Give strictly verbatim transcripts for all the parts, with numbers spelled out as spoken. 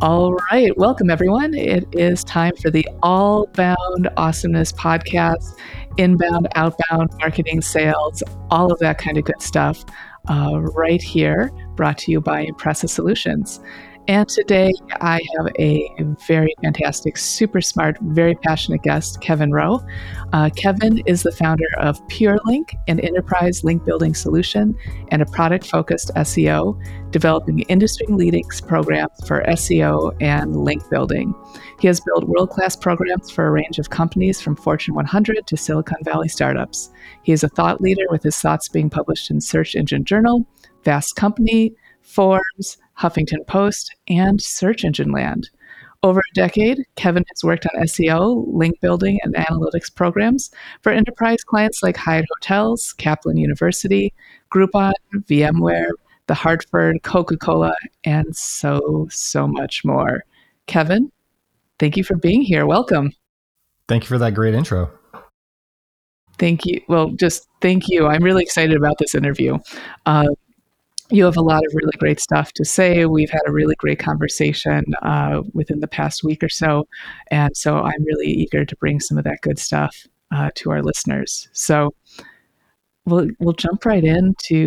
All right. Welcome, everyone. It is time for the Allbound Awesomeness Podcast, inbound, outbound, marketing, sales, all of that kind of good stuff uh, right here, brought to you by Impressa Solutions. And today I have a very fantastic, super smart, very passionate guest, Kevin Rowe. Uh, Kevin is the founder of PureLink, an enterprise link building solution and a product-focused S E O, developing industry-leading programs for S E O and link building. He has built world-class programs for a range of companies from Fortune one hundred to Silicon Valley startups. He is a thought leader with his thoughts being published in Search Engine Journal, Fast Company, Forbes, Huffington Post, and Search Engine Land. Over a decade, Kevin has worked on S E O, link building, and analytics programs for enterprise clients like Hyatt Hotels, Kaplan University, Groupon, VMware, the Hartford, Coca-Cola, and so, so much more. Kevin, thank you for being here. Welcome. Thank you for that great intro. Thank you. Well, just thank you. I'm really excited about this interview. Uh, You have a lot of really great stuff to say. We've had a really great conversation uh, within the past week or so. And so I'm really eager to bring some of that good stuff uh, to our listeners. So we'll we'll jump right into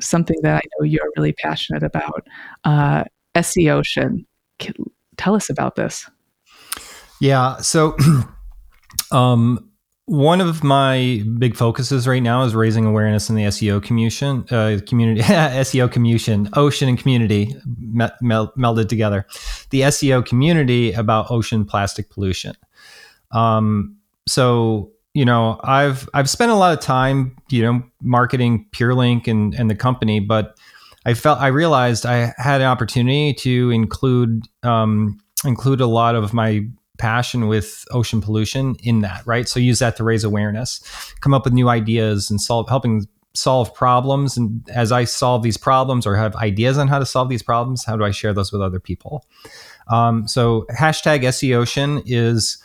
something that I know you're really passionate about, uh, SEOcean. Can, tell us about this. Yeah, so um one of my big focuses right now is raising awareness in the S E O community, uh, community S E O community, ocean and community me- mel- melded together. The S E O community about ocean plastic pollution. Um, so, you know, I've I've spent a lot of time, you know, marketing PureLink and and the company, but I felt I realized I had an opportunity to include um, include a lot of my passion with ocean pollution in that, right? So use that to raise awareness, come up with new ideas and solve, helping solve problems. And as I solve these problems or have ideas on how to solve these problems, how do I share those with other people? Um, so hashtag SEOcean is,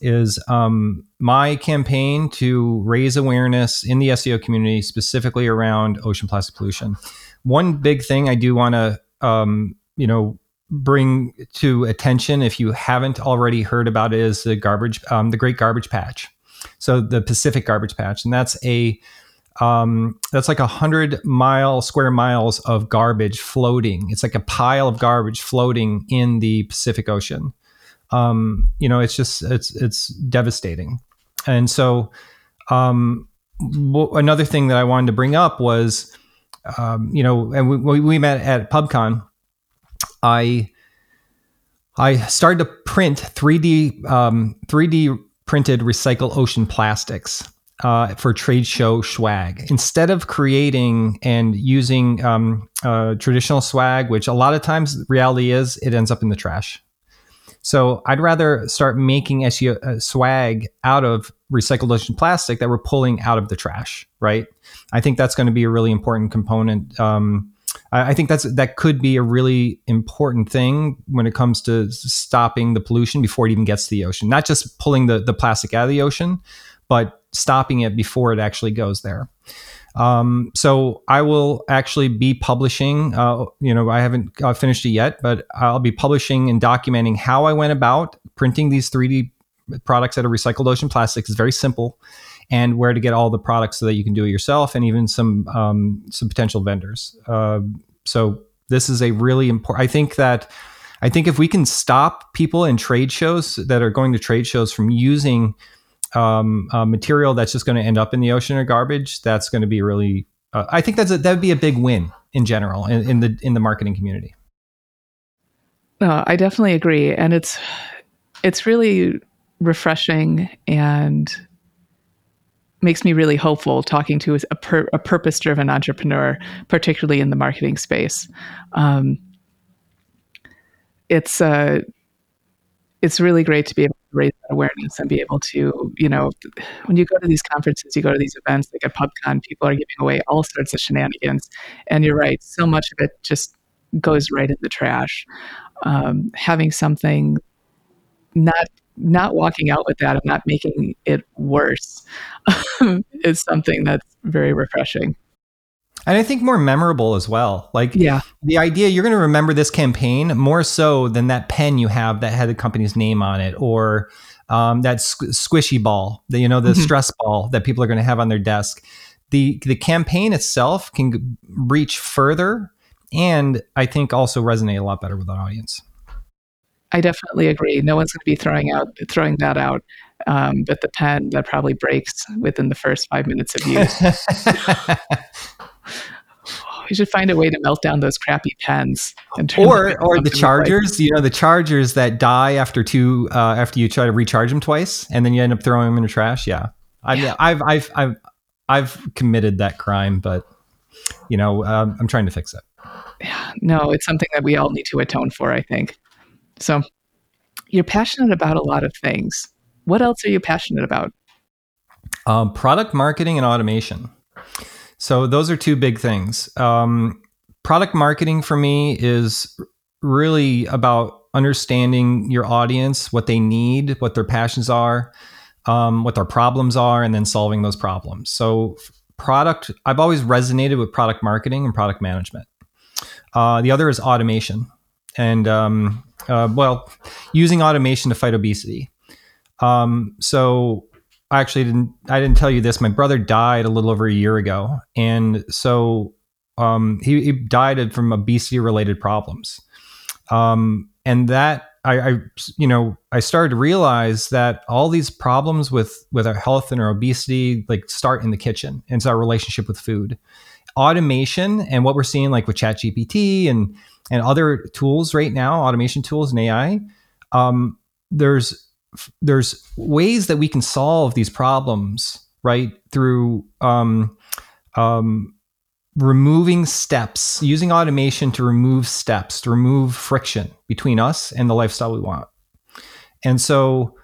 is um, my campaign to raise awareness in the S E O community, specifically around ocean plastic pollution. One big thing I do want to, um, you know, bring to attention, if you haven't already heard about it, is the garbage, um, the Great Garbage Patch. So the Pacific Garbage Patch, and that's a um, that's like a hundred mile square miles of garbage floating. It's like a pile of garbage floating in the Pacific Ocean. Um, you know, it's just it's it's devastating. And so um, w- another thing that I wanted to bring up was, um, you know, and we we met at PubCon. I I started to print three D um, three D printed recycled ocean plastics uh, for trade show swag. Instead of creating and using um, uh, traditional swag, which a lot of times the reality is it ends up in the trash. So I'd rather start making S E O uh, swag out of recycled ocean plastic that we're pulling out of the trash, right? I think that's going to be a really important component. Um, I think that's that could be a really important thing when it comes to stopping the pollution before it even gets to the ocean. Not just pulling the, the plastic out of the ocean, but stopping it before it actually goes there. Um, so I will actually be publishing, uh, you know, I haven't uh, finished it yet, but I'll be publishing and documenting how I went about printing these three D products out of recycled ocean plastics. It's very simple. And where to get all the products so that you can do it yourself, and even some um, some potential vendors. Uh, so this is a really important. I think that I think if we can stop people in trade shows that are going to trade shows from using um, uh, material that's just going to end up in the ocean or garbage, that's going to be really. Uh, I think that's that would be a big win in general in, in the in the marketing community. No, I definitely agree, and it's it's really refreshing and makes me really hopeful talking to a, pur- a purpose-driven entrepreneur, particularly in the marketing space. Um, it's uh, it's really great to be able to raise that awareness and be able to, you know, when you go to these conferences, you go to these events like at PubCon, people are giving away all sorts of shenanigans, and you're right, so much of it just goes right in the trash. Um, having something not not walking out with that and not making it worse is something that's very refreshing. And I think more memorable as well. Like yeah. the idea you're going to remember this campaign more so than that pen you have that had the company's name on it, or um, that squ- squishy ball, the, you know, the mm-hmm. stress ball that people are going to have on their desk. The the campaign itself can g- reach further, and I think also resonate a lot better with an audience. I definitely agree. No one's going to be throwing out throwing that out. Um, but the pen, that probably breaks within the first five minutes of use. We should find a way to melt down those crappy pens. And or or the chargers, you know, the chargers that die after two uh, after you try to recharge them twice, and then you end up throwing them in the trash. Yeah, I mean, yeah. I've I've I've I've committed that crime, but you know, um, I'm trying to fix it. Yeah, no, it's something that we all need to atone for, I think. So, you're passionate about a lot of things. What else are you passionate about? Um, product marketing and automation. So those are two big things. Um, product marketing for me is really about understanding your audience, what they need, what their passions are, um, what their problems are, and then solving those problems. So product, I've always resonated with product marketing and product management. Uh, the other is automation and, um, uh, well, using automation to fight obesity. Um, so I actually didn't, I didn't tell you this. My brother died a little over a year ago. And so, um, he, he died from obesity related problems. Um, and that I, I, you know, I started to realize that all these problems with, with our health and our obesity, like start in the kitchen, and it's our relationship with food. Automation and what we're seeing like with ChatGPT and, and other tools right now, automation tools and A I, um, there's, there's ways that we can solve these problems, right? Through um, um, removing steps, using automation to remove steps, to remove friction between us and the lifestyle we want. And so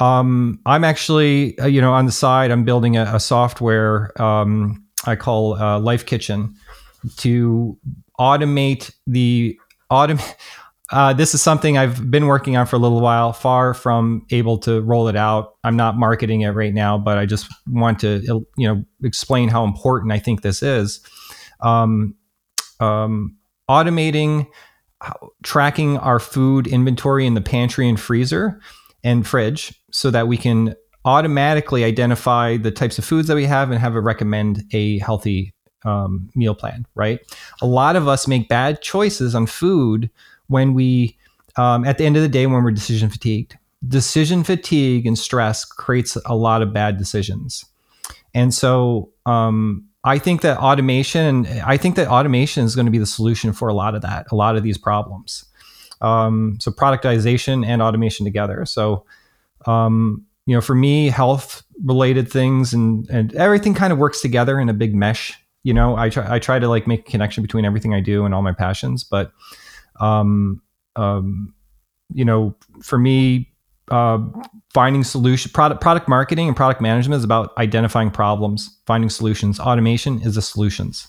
um, I'm actually, uh, you know, on the side, I'm building a, a software um, I call uh, Life Kitchen to automate the automate. Uh, this is something I've been working on for a little while, far from able to roll it out. I'm not marketing it right now, but I just want to, you know, explain how important I think this is. Um, um, automating, uh, tracking our food inventory in the pantry and freezer and fridge so that we can automatically identify the types of foods that we have and have it recommend a healthy um, meal plan, right? A lot of us make bad choices on food when we, um, at the end of the day, when we're decision fatigued. Decision fatigue and stress creates a lot of bad decisions. And so um, I think that automation, I think that automation is going to be the solution for a lot of that, a lot of these problems. Um, so productization and automation together. So, um, you know, for me, health related things and, and everything kind of works together in a big mesh. You know, I try, I try to like make a connection between everything I do and all my passions, but Um, um, you know, for me, uh, finding solution, product, product marketing and product management is about identifying problems, finding solutions. Automation is the solutions.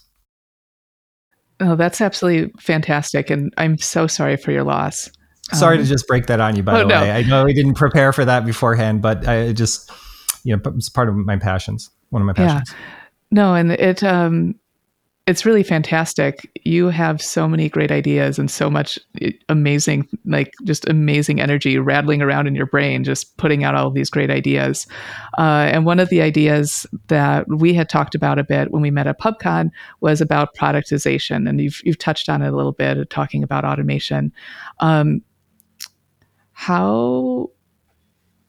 Oh, that's absolutely fantastic. And I'm so sorry for your loss. Sorry um, to just break that on you, by oh, the way. No. I know we didn't prepare for that beforehand, but I just, you know, it's part of my passions, one of my passions. Yeah. No, and it, um, It's really fantastic. You have so many great ideas and so much amazing, like just amazing energy rattling around in your brain, just putting out all of these great ideas. Uh, and one of the ideas that we had talked about a bit when we met at PubCon was about productization. And you've you've touched on it a little bit, talking about automation. Um, how,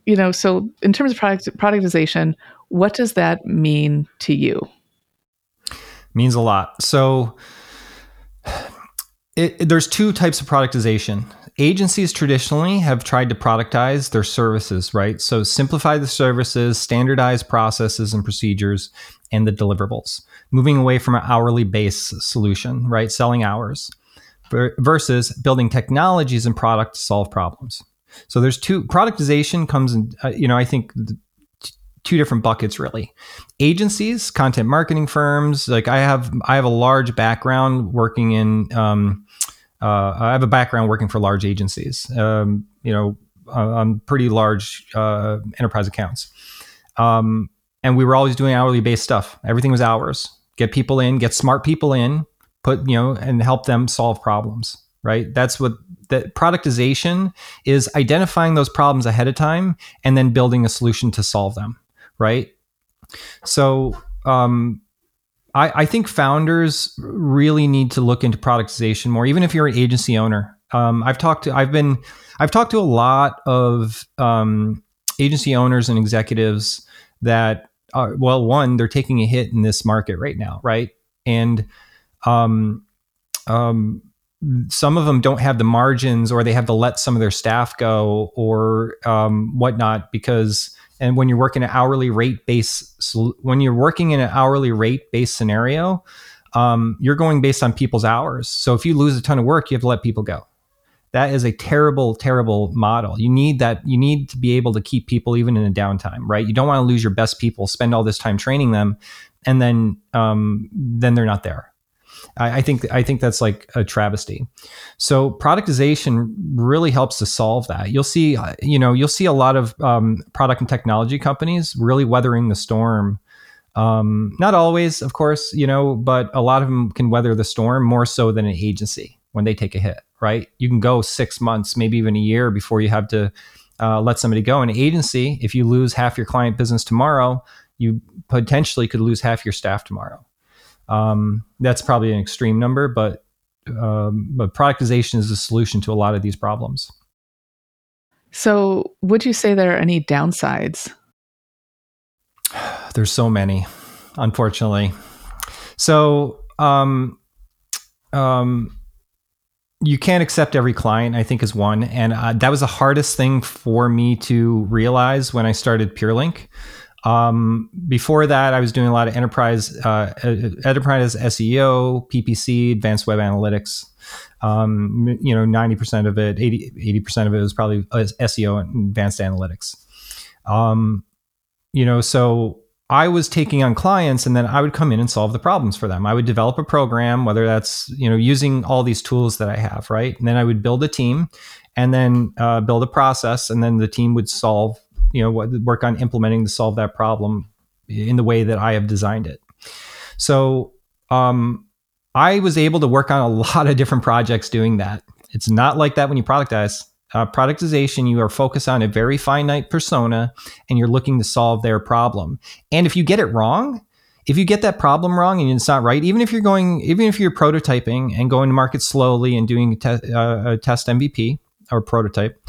you know, so in terms of product, productization, what does that mean to you? Means a lot. So it, it, there's two types of productization. Agencies traditionally have tried to productize their services, right? So simplify the services, standardize processes and procedures and the deliverables, moving away from an hourly based solution, right? Selling hours versus building technologies and product to solve problems. So there's two, productization comes in, uh, you know, I think the, two different buckets, really. Agencies, content marketing firms. Like I have, I have a large background working in, um, uh, I have a background working for large agencies, um, you know, on pretty large, uh, enterprise accounts. Um, and we were always doing hourly based stuff. Everything was hours. get people in, get smart people in, put, you know, and help them solve problems, right? That's what that productization is, identifying those problems ahead of time and then building a solution to solve them, right? So um, I, I think founders really need to look into productization more, even if you're an agency owner. Um, I've talked to, I've been, I've talked to a lot of um, agency owners and executives that are, well, one, they're taking a hit in this market right now, right? And um, um, some of them don't have the margins, or they have to let some of their staff go, or um, whatnot, because, and when you're working an hourly rate base, when you're working in an hourly rate based scenario, um, you're going based on people's hours. So if you lose a ton of work, you have to let people go. That is a terrible, terrible model. You need that. You need to be able to keep people even in a downtime, right? You don't want to lose your best people, spend all this time training them, and then um, then they're not there. I, I think I think that's like a travesty. So productization really helps to solve that. You'll see, you know, you'll see a lot of um, product and technology companies really weathering the storm. Um, not always, of course, you know, but a lot of them can weather the storm more so than an agency when they take a hit. Right? You can go six months, maybe even a year before you have to uh, let somebody go. An agency, if you lose half your client business tomorrow, you potentially could lose half your staff tomorrow. Um, that's probably an extreme number, but, um, but productization is the solution to a lot of these problems. So would you say there are any downsides? There's so many, unfortunately. So, um, um, you can't accept every client, I think, is one. And uh, that was the hardest thing for me to realize when I started PureLink. Um, before that, I was doing a lot of enterprise, uh, enterprise S E O, P P C, advanced web analytics. Um, you know, ninety percent of it, eighty percent of it was probably S E O and advanced analytics. Um, you know, so I was taking on clients, and then I would come in and solve the problems for them. I would develop a program, whether that's, you know, using all these tools that I have, right? And then I would build a team, and then uh, build a process, and then the team would solve, you know, work on implementing to solve that problem in the way that I have designed it. So um, I was able to work on a lot of different projects doing that. It's not like that when you productize. Uh, productization, you are focused on a very finite persona, and you're looking to solve their problem. And if you get it wrong, if you get that problem wrong and it's not right, even if you're going, even if you're prototyping and going to market slowly and doing a, te- uh, a test M V P or prototype,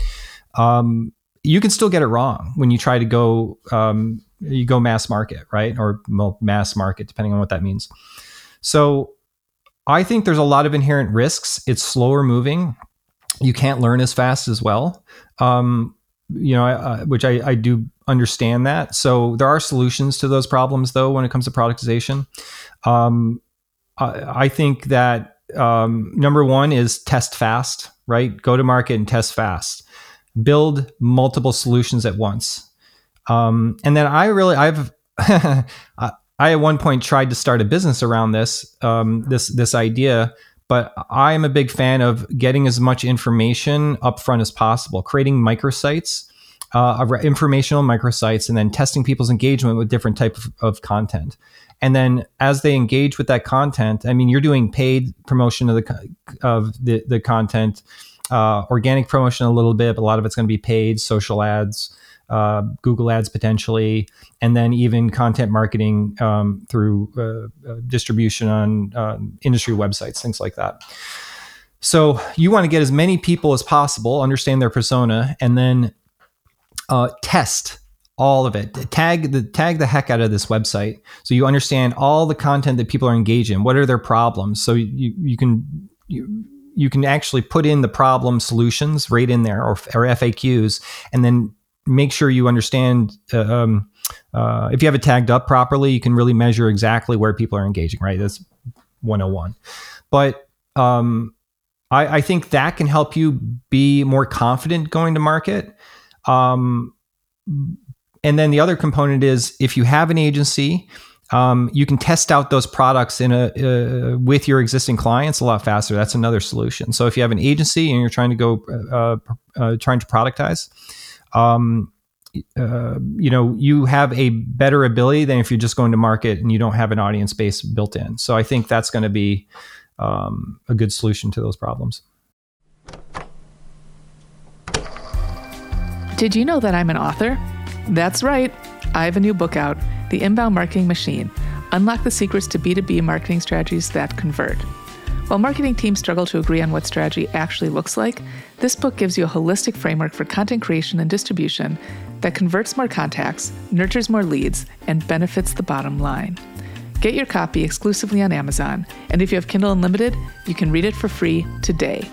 um, you can still get it wrong when you try to go, um, you go mass market, right? Or well, mass market, depending on what that means. So I think there's a lot of inherent risks. It's slower moving. You can't learn as fast as well, um, you know, uh, which I, I do understand that. So there are solutions to those problems, though, when it comes to productization. Um, I, I think that um, number one is test fast, right? Go to market and test fast. Build multiple solutions at once. Um, and then I really, I've, I at one point tried to start a business around this, um, this, this idea. But I'm a big fan of getting as much information upfront as possible, creating microsites, uh, informational microsites, and then testing people's engagement with different types of, of content. And then as they engage with that content, I mean, you're doing paid promotion of the of the, the content, uh, organic promotion a little bit, but a lot of it's going to be paid, social ads, uh, Google ads potentially, and then even content marketing um, through uh, distribution on uh, industry websites, things like that. So you want to get as many people as possible, understand their persona, and then uh, test all of it. Tag the tag the heck out of this website so you understand all the content that people are engaged in. What are their problems? So you you can you. You can actually put in the problem solutions right in there, or, or F A Qs, and then make sure you understand, uh, um, uh, if you have it tagged up properly, you can really measure exactly where people are engaging, right? That's one oh one. But um, I, I think that can help you be more confident going to market. Um, and then the other component is, if you have an agency, Um, you can test out those products in a uh, with your existing clients a lot faster. That's another solution. So if you have an agency and you're trying to go uh, uh, trying to productize, um, uh, you know, you have a better ability than if you're just going to market and you don't have an audience base built in. So I think that's going to be um, a good solution to those problems. Did you know that I'm an author? That's right. I have a new book out, The Inbound Marketing Machine: Unlock the Secrets to B two B Marketing Strategies That Convert. While marketing teams struggle to agree on what strategy actually looks like, this book gives you a holistic framework for content creation and distribution that converts more contacts, nurtures more leads, and benefits the bottom line. Get your copy exclusively on Amazon, and if you have Kindle Unlimited, you can read it for free today.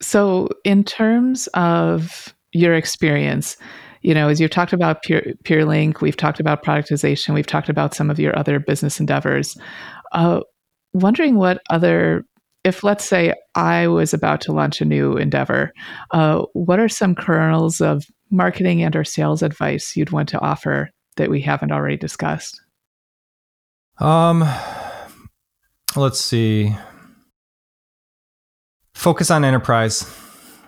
So in terms of your experience, you know, as you've talked about Pure, PureLink, we've talked about productization, we've talked about some of your other business endeavors. Uh, wondering what other, if let's say I was about to launch a new endeavor, uh, what are some kernels of marketing and or sales advice you'd want to offer that we haven't already discussed? Um, let's see. Focus on enterprise.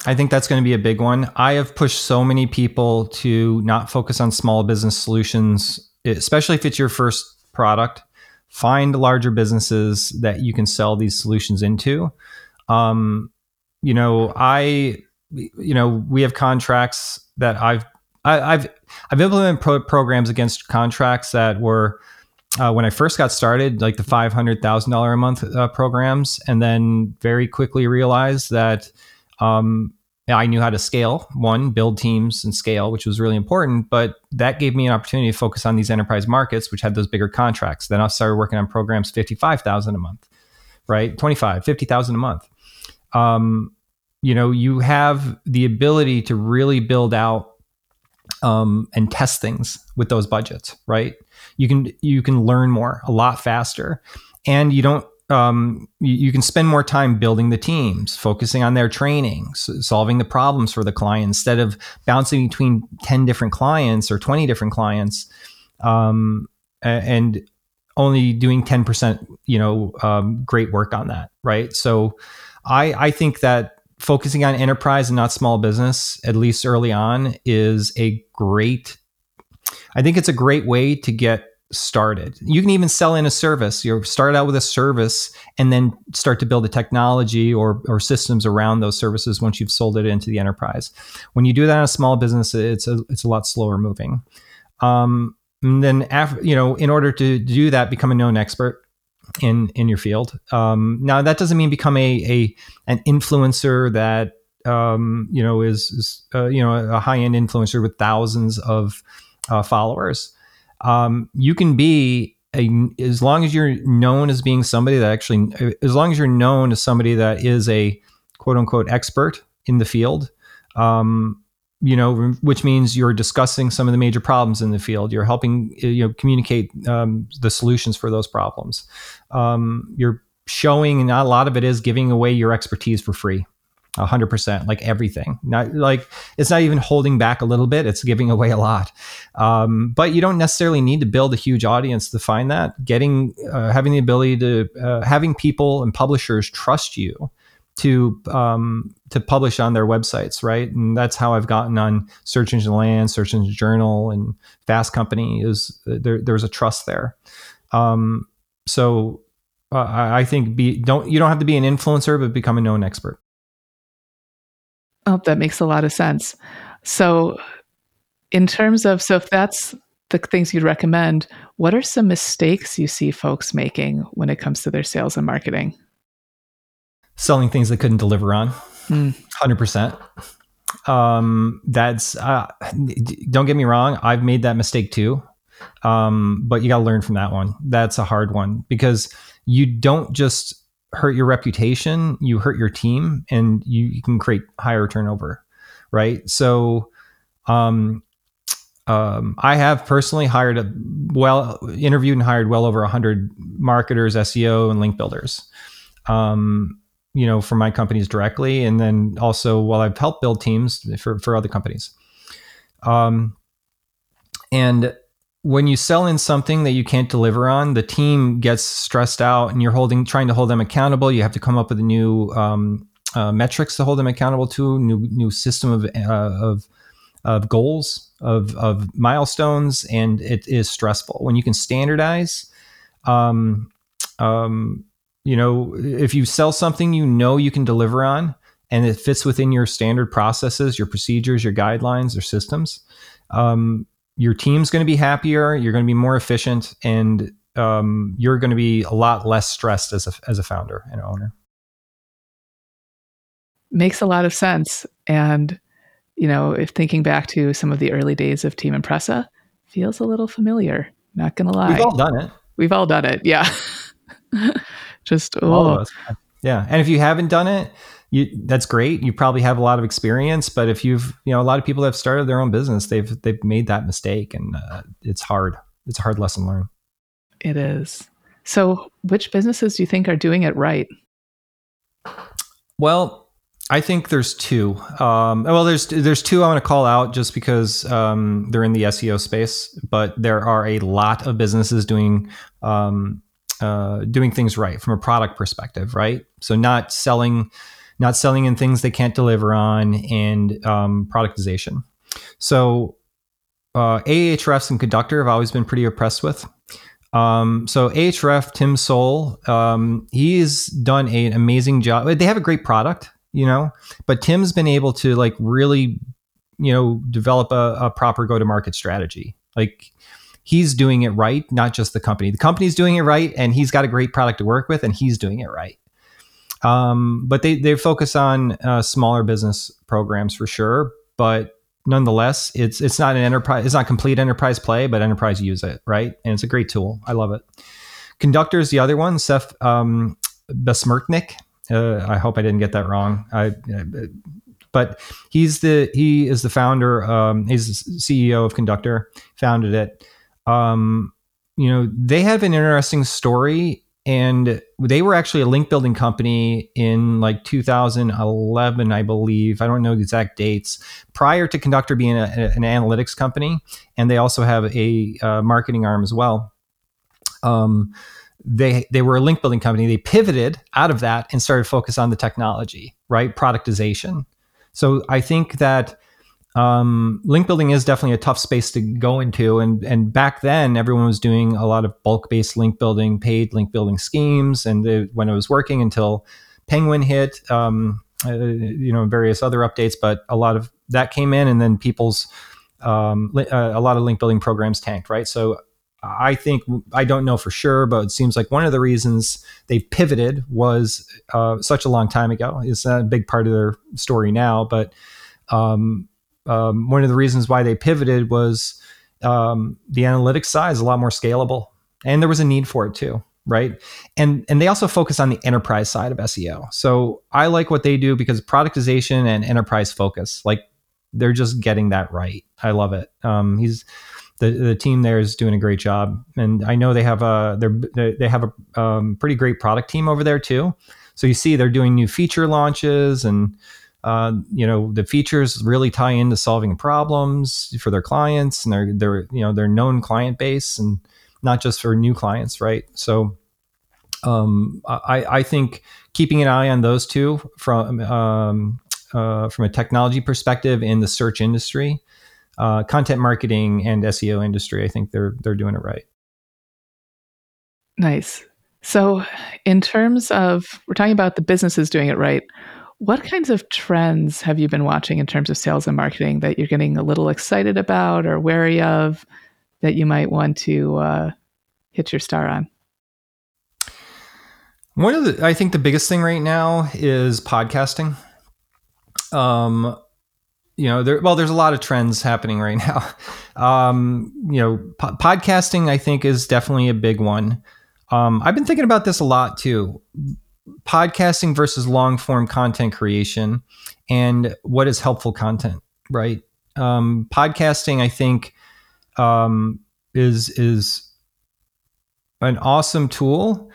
I think that's going to be a big one. I have pushed so many people to not focus on small business solutions, especially if it's your first product. Find larger businesses that you can sell these solutions into. Um, you know, I, you know, we have contracts that I've, I, I've, I've implemented pro- programs against contracts that were, uh, when I first got started, like the five hundred thousand dollars a month uh, programs, and then very quickly realized that, Um, I knew how to scale, one, build teams and scale, which was really important, but that gave me an opportunity to focus on these enterprise markets, which had those bigger contracts. Then I started working on programs, fifty-five thousand a month, right? twenty-five, fifty thousand a month. Um, you know, you have the ability to really build out um, and test things with those budgets, right? You can, you can learn more a lot faster, and you don't, Um, you, you can spend more time building the teams, focusing on their training, so solving the problems for the client instead of bouncing between ten different clients or twenty different clients, um, and only doing ten percent, you know, um, great work on that, right? So I, I think that focusing on enterprise and not small business, at least early on, is a great, I think it's a great way to get started. You can even sell in a service. You start out with a service and then start to build a technology or or systems around those services once you've sold it into the enterprise. When you do that on a small business, it's a, it's a lot slower moving. Um, and then after, you know, in order to do that, become a known expert in in your field. Um, now that doesn't mean become a a an influencer that um, you know is, is uh, you know a high-end influencer with thousands of uh, followers. Um, you can be a, as long as you're known as being somebody that actually, as long as you're known as somebody that is a quote unquote expert in the field, um, you know, which means you're discussing some of the major problems in the field. You're helping, you know, communicate, um, the solutions for those problems. Um, you're showing, and not a lot of it is giving away your expertise for free. A hundred percent, like everything. Not like it's not even holding back a little bit. It's giving away a lot. Um, but you don't necessarily need to build a huge audience to find that. Getting, uh, having the ability to, uh, having people and publishers trust you to um, to publish on their websites, right? And that's how I've gotten on Search Engine Land, Search Engine Journal, and Fast Company. Is there? There's a trust there. Um, so uh, I think be don't you don't have to be an influencer, but become a known expert. Oh, that makes a lot of sense. So in terms of, so if that's the things you'd recommend, what are some mistakes you see folks making when it comes to their sales and marketing? Selling things they couldn't deliver on, mm. one hundred percent. Um, that's, uh, don't get me wrong, I've made that mistake too. Um, but you got to learn from that one. That's a hard one because you don't just hurt your reputation, you hurt your team, and you, you can create higher turnover, right? So um, um, I have personally hired, a, well, interviewed and hired well over one hundred marketers, S E O, and link builders, um, you know, for my companies directly. And then also, while well, I've helped build teams for, for other companies. Um, and when you sell in something that you can't deliver on, the team gets stressed out and you're holding, trying to hold them accountable. You have to come up with a new um, uh, metrics to hold them accountable to, new new system of uh, of of goals, of of milestones, and it is stressful. When you can standardize, um, um, you know, if you sell something you know you can deliver on, and it fits within your standard processes, your procedures, your guidelines, or systems, um, your team's going to be happier, you're going to be more efficient, and um, you're going to be a lot less stressed as a, as a founder and owner. Makes a lot of sense. And, you know, if thinking back to some of the early days of Team Impressa, feels a little familiar, not going to lie. We've all done it. We've all done it. Yeah. Just, oh. All of us. Yeah. And if you haven't done it, you, that's great. You probably have a lot of experience, but if you've, you know, a lot of people have started their own business, they've, they've made that mistake, and uh, it's hard. It's a hard lesson learned. It is. So which businesses do you think are doing it right? Well, I think there's two. Um, well, there's there's two I want to call out just because um, they're in the S E O space, but there are a lot of businesses doing um, uh, doing things right from a product perspective, right? So not selling, not selling in things they can't deliver on, and um, productization. So uh, Ahrefs and Conductor have always been pretty impressed with. Um, so Ahrefs, Tim Soul, um, he's done a, an amazing job. They have a great product. You know, but Tim's been able to like really, you know, develop a, a proper go-to-market strategy. Like he's doing it right, not just the company. The company's doing it right, and he's got a great product to work with, and he's doing it right. Um, but they they focus on uh, smaller business programs for sure. But nonetheless, it's it's not an enterprise. It's not complete enterprise play, but enterprise use it, right? And it's a great tool. I love it. Conductor is the other one. Seth um, Besmirknik. Uh, I hope I didn't get that wrong. I, but he's the he is the founder. Um, he's the C E O of Conductor. Founded it. Um, you know, they have an interesting story, and they were actually a link building company in like two thousand eleven, I believe. I don't know the exact dates. Prior to Conductor being a, an analytics company, and they also have a uh, marketing arm as well. Um. They they were a link building company. They pivoted out of that and started to focus on the technology, right? Productization. So I think that um, link building is definitely a tough space to go into. And and back then, everyone was doing a lot of bulk-based link building, paid link building schemes. And they, when it was working until Penguin hit, um, uh, you know, various other updates. But a lot of that came in, and then people's um, li- uh, a lot of link building programs tanked, right? So I think, I don't know for sure, but it seems like one of the reasons they pivoted was uh, such a long time ago. It's not a big part of their story now, but um, um, one of the reasons why they pivoted was um, the analytics side is a lot more scalable. And there was a need for it too, right? And and they also focus on the enterprise side of S E O. So I like what they do because productization and enterprise focus, like they're just getting that right. I love it. Um, he's... The, the team there is doing a great job, and I know they have a they they have a um, pretty great product team over there too. So you see, they're doing new feature launches, and uh, you know the features really tie into solving problems for their clients and their their you know their known client base, and not just for new clients, right? So um, I I think keeping an eye on those two from um, uh, from a technology perspective in the search industry. Uh, content marketing and S E O industry, I think they're they're doing it right. Nice. So in terms of, we're talking about the businesses doing it right. What kinds of trends have you been watching in terms of sales and marketing that you're getting a little excited about or wary of that you might want to uh, hit your star on? One of the, I think the biggest thing right now is podcasting. Um. You know, there, well, there's a lot of trends happening right now. Um, you know, po- podcasting, I think, is definitely a big one. Um, I've been thinking about this a lot, too. Podcasting versus long form content creation and what is helpful content, right? Um, podcasting, I think, um, is is an awesome tool.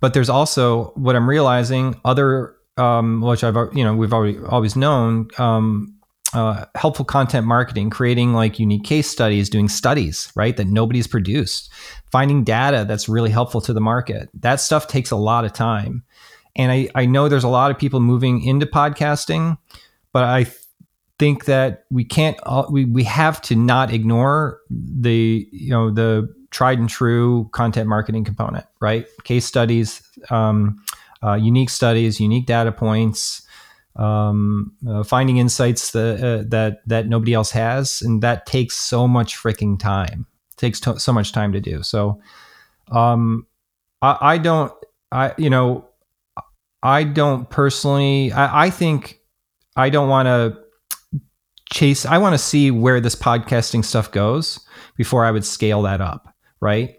But there's also what I'm realizing other, um, which I've, you know, we've already always known, um, Uh, helpful content marketing, creating like unique case studies, doing studies, right, that nobody's produced, finding data that's really helpful to the market. That stuff takes a lot of time. And I, I know there's a lot of people moving into podcasting, but I th- think that we can't, all, we, we have to not ignore the, you know, the tried and true content marketing component, right? Case studies, um, uh, unique studies, unique data points, um, uh, finding insights that, uh, that, that nobody else has. And that takes so much freaking time. It takes to- so much time to do. So, um, I, I don't, I, you know, I don't personally, I, I think I don't want to chase, I want to see where this podcasting stuff goes before I would scale that up, right?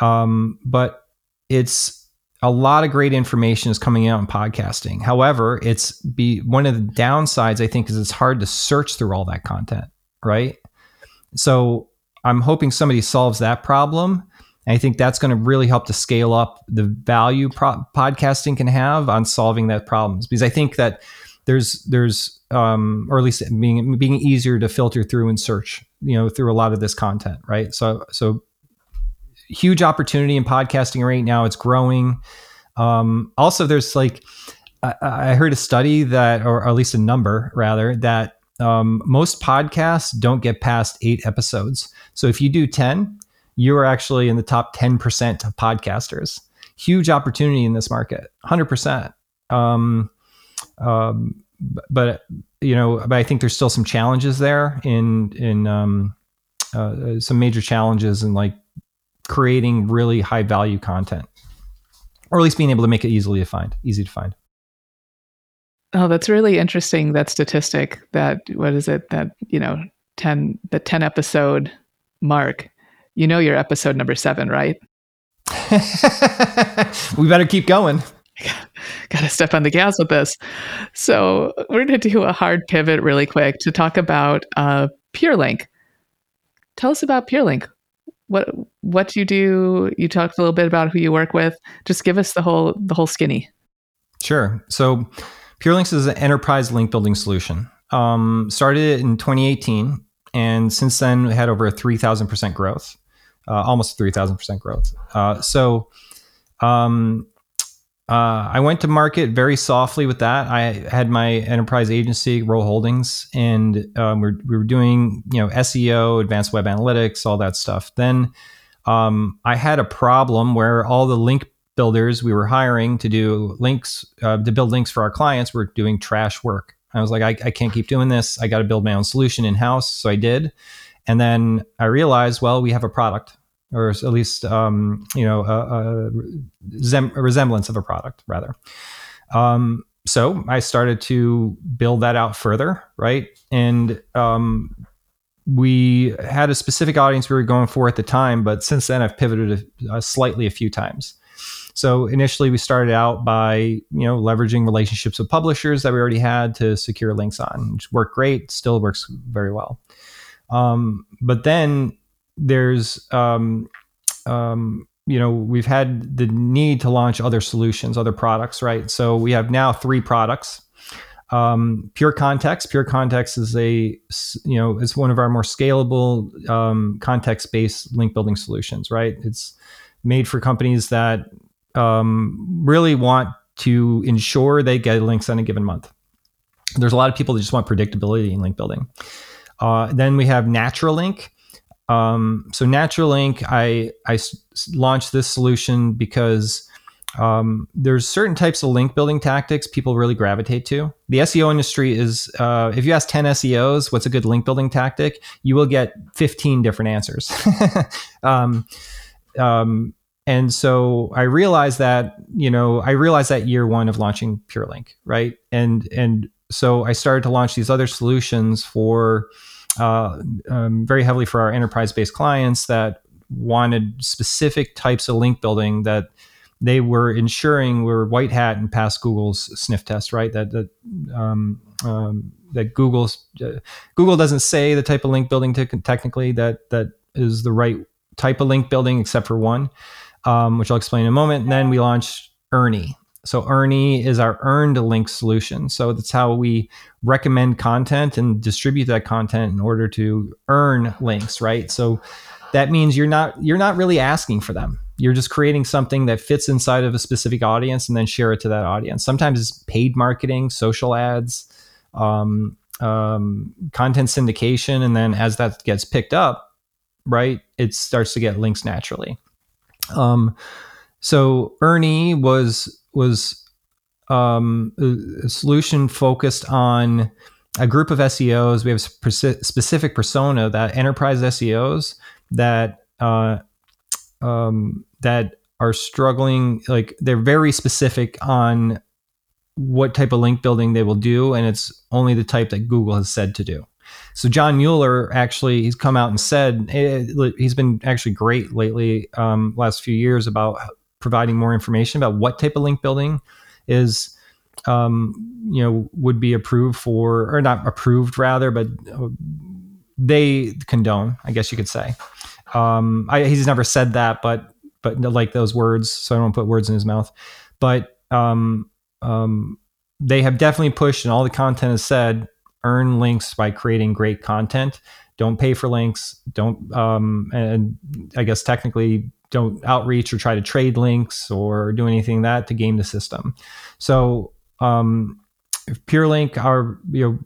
Um, but it's a lot of great information is coming out in podcasting. However, it's be one of the downsides, I think, is it's hard to search through all that content, right? So I'm hoping somebody solves that problem. I think that's going to really help to scale up the value pro- podcasting can have on solving that problems, because I think that there's there's um, or at least being being easier to filter through and search, you know, through a lot of this content, right? So so huge opportunity in podcasting right now. It's growing. Um, also, there's like I, I heard a study that, or at least a number rather, that um, most podcasts don't get past eight episodes. So if you do ten. You are actually in the top ten percent of podcasters. Huge opportunity in this market, one hundred percent. Um, um, but, you know, but I think there's still some challenges there in, in um, uh, some major challenges in like creating really high value content, or at least being able to make it easily to find, easy to find. Oh, that's really interesting. That statistic that, what is it that, you know, ten, the ten episode mark. You know you're episode number seven, right? We better keep going. Got to step on the gas with this. So we're going to do a hard pivot really quick to talk about uh, PureLink. Tell us about PureLink. What what you do? You talked a little bit about who you work with. Just give us the whole the whole skinny. Sure. So PureLink is an enterprise link building solution. Um, started in twenty eighteen, and since then we had over a three thousand percent growth. Uh, almost three thousand percent growth. Uh, so um, uh, I went to market very softly with that. I had my enterprise agency, Rowe Holdings, and um, we're, we were doing, you know, S E O, advanced web analytics, all that stuff. Then um, I had a problem where all the link builders we were hiring to do links, uh, to build links for our clients, were doing trash work. I was like, I, I can't keep doing this. I got to build my own solution in-house. So I did. And then I realized, well, we have a product, or at least, um, you know, a, a, resem- a resemblance of a product, rather. Um, so I started to build that out further, right? And um, we had a specific audience we were going for at the time, but since then I've pivoted a, a slightly a few times. So initially we started out by, you know, leveraging relationships with publishers that we already had to secure links on, which worked great, still works very well. Um, but then there's, um, um, you know, we've had the need to launch other solutions, other products, right? So we have now three products. Um, Pure Context. Pure Context is a, you know, it's one of our more scalable um, context-based link building solutions, right? It's made for companies that um, really want to ensure they get links on a given month. There's a lot of people that just want predictability in link building. Uh, then we have Naturalink. Um, so Naturalink, I, I s- launched this solution because um, there's certain types of link building tactics people really gravitate to. The S E O industry is, uh, if you ask ten S E Os, what's a good link building tactic? You will get fifteen different answers. um, um, and so I realized that, you know, I realized that year one of launching PureLink, right? And, and so I started to launch these other solutions for, Uh, um, very heavily for our enterprise-based clients that wanted specific types of link building that they were ensuring were white hat and passed Google's sniff test, right? That that um, um, that Google's uh, Google doesn't say the type of link building te- technically that that is the right type of link building, except for one, um, which I'll explain in a moment. And then we launched Ernie. So Ernie is our earned link solution. So that's how we recommend content and distribute that content in order to earn links, right? So that means you're not you're not really asking for them. You're just creating something that fits inside of a specific audience and then share it to that audience. Sometimes it's paid marketing, social ads, um, um, content syndication. And then as that gets picked up, right, it starts to get links naturally. Um, so Ernie was, was um, a solution focused on a group of S E Os. We have a specific persona, that enterprise S E Os that, uh, um, that are struggling. Like, they're very specific on what type of link building they will do. And it's only the type that Google has said to do. So John Mueller, actually, he's come out and said, he's been actually great lately, um, last few years, about providing more information about what type of link building is, um, you know, would be approved for, or not approved rather, but they condone, I guess you could say. Um, I, he's never said that, but, but like those words, so I don't put words in his mouth, but, um, um, they have definitely pushed, and all the content is said, earn links by creating great content. Don't pay for links. Don't, um, and I guess technically don't outreach or try to trade links or do anything that to game the system. So, um, PureLink are, you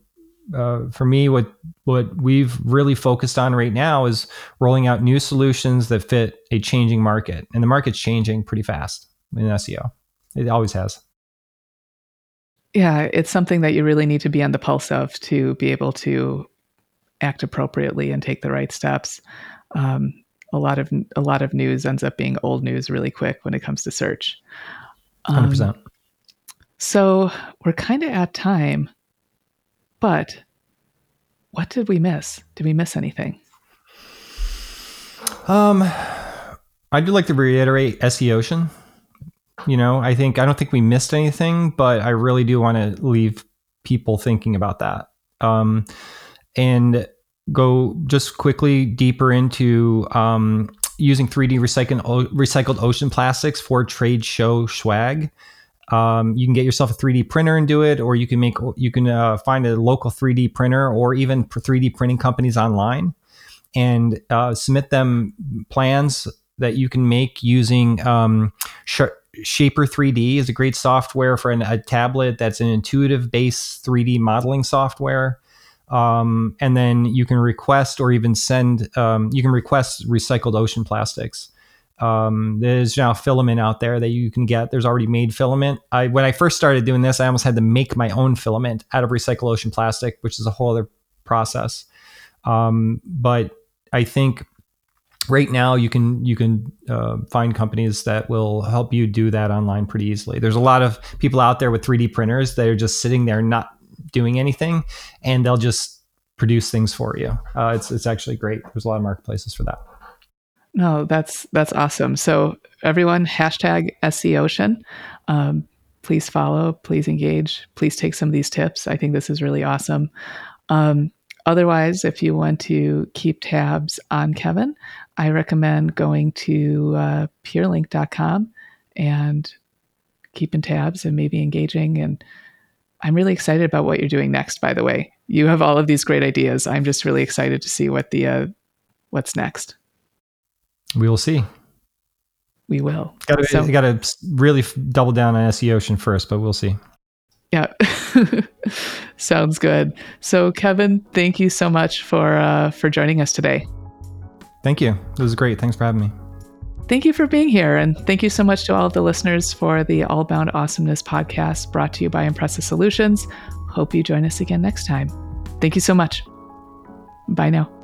know, uh, for me, what, what we've really focused on right now is rolling out new solutions that fit a changing market, and the market's changing pretty fast in S E O. It always has. Yeah, it's something that you really need to be on the pulse of to be able to act appropriately and take the right steps. Um, a lot of a lot of news ends up being old news really quick when it comes to search. Um, one hundred percent. So we're kind of at time, but what did we miss? Did we miss anything? Um, I'd like to reiterate SEOcean. You know, I think, I don't think we missed anything, but I really do want to leave people thinking about that. Um, and go just quickly deeper into um, using three D recycled, recycled ocean plastics for trade show swag. Um, you can get yourself a three D printer and do it, or you can make, you can uh, find a local three D printer or even three D printing companies online, and uh, submit them plans that you can make using um, sh- Shaper three D is a great software for an, a tablet that's an intuitive based three D modeling software. Um, and then you can request or even send, um, you can request recycled ocean plastics. Um, there's now filament out there that you can get. There's already made filament. I, when I first started doing this, I almost had to make my own filament out of recycled ocean plastic, which is a whole other process. Um, but I think right now, you can you can uh, find companies that will help you do that online pretty easily. There's a lot of people out there with three D printers that are just sitting there not doing anything, and they'll just produce things for you. Uh, it's it's actually great. There's a lot of marketplaces for that. No, that's that's awesome. So everyone, hashtag SEOcean. Um, please follow. Please engage. Please take some of these tips. I think this is really awesome. Um, Otherwise, if you want to keep tabs on Kevin, I recommend going to uh, purelink dot com and keeping tabs and maybe engaging. And I'm really excited about what you're doing next, by the way. You have all of these great ideas. I'm just really excited to see what the uh, what's next. We will see. We will. Got to so, really double down on SEOcean first, but we'll see. Yeah. Sounds good. So Kevin, thank you so much for uh, for joining us today. Thank you. It was great. Thanks for having me. Thank you for being here. And thank you so much to all of the listeners for the Allbound Awesomeness podcast brought to you by Impressa Solutions. Hope you join us again next time. Thank you so much. Bye now.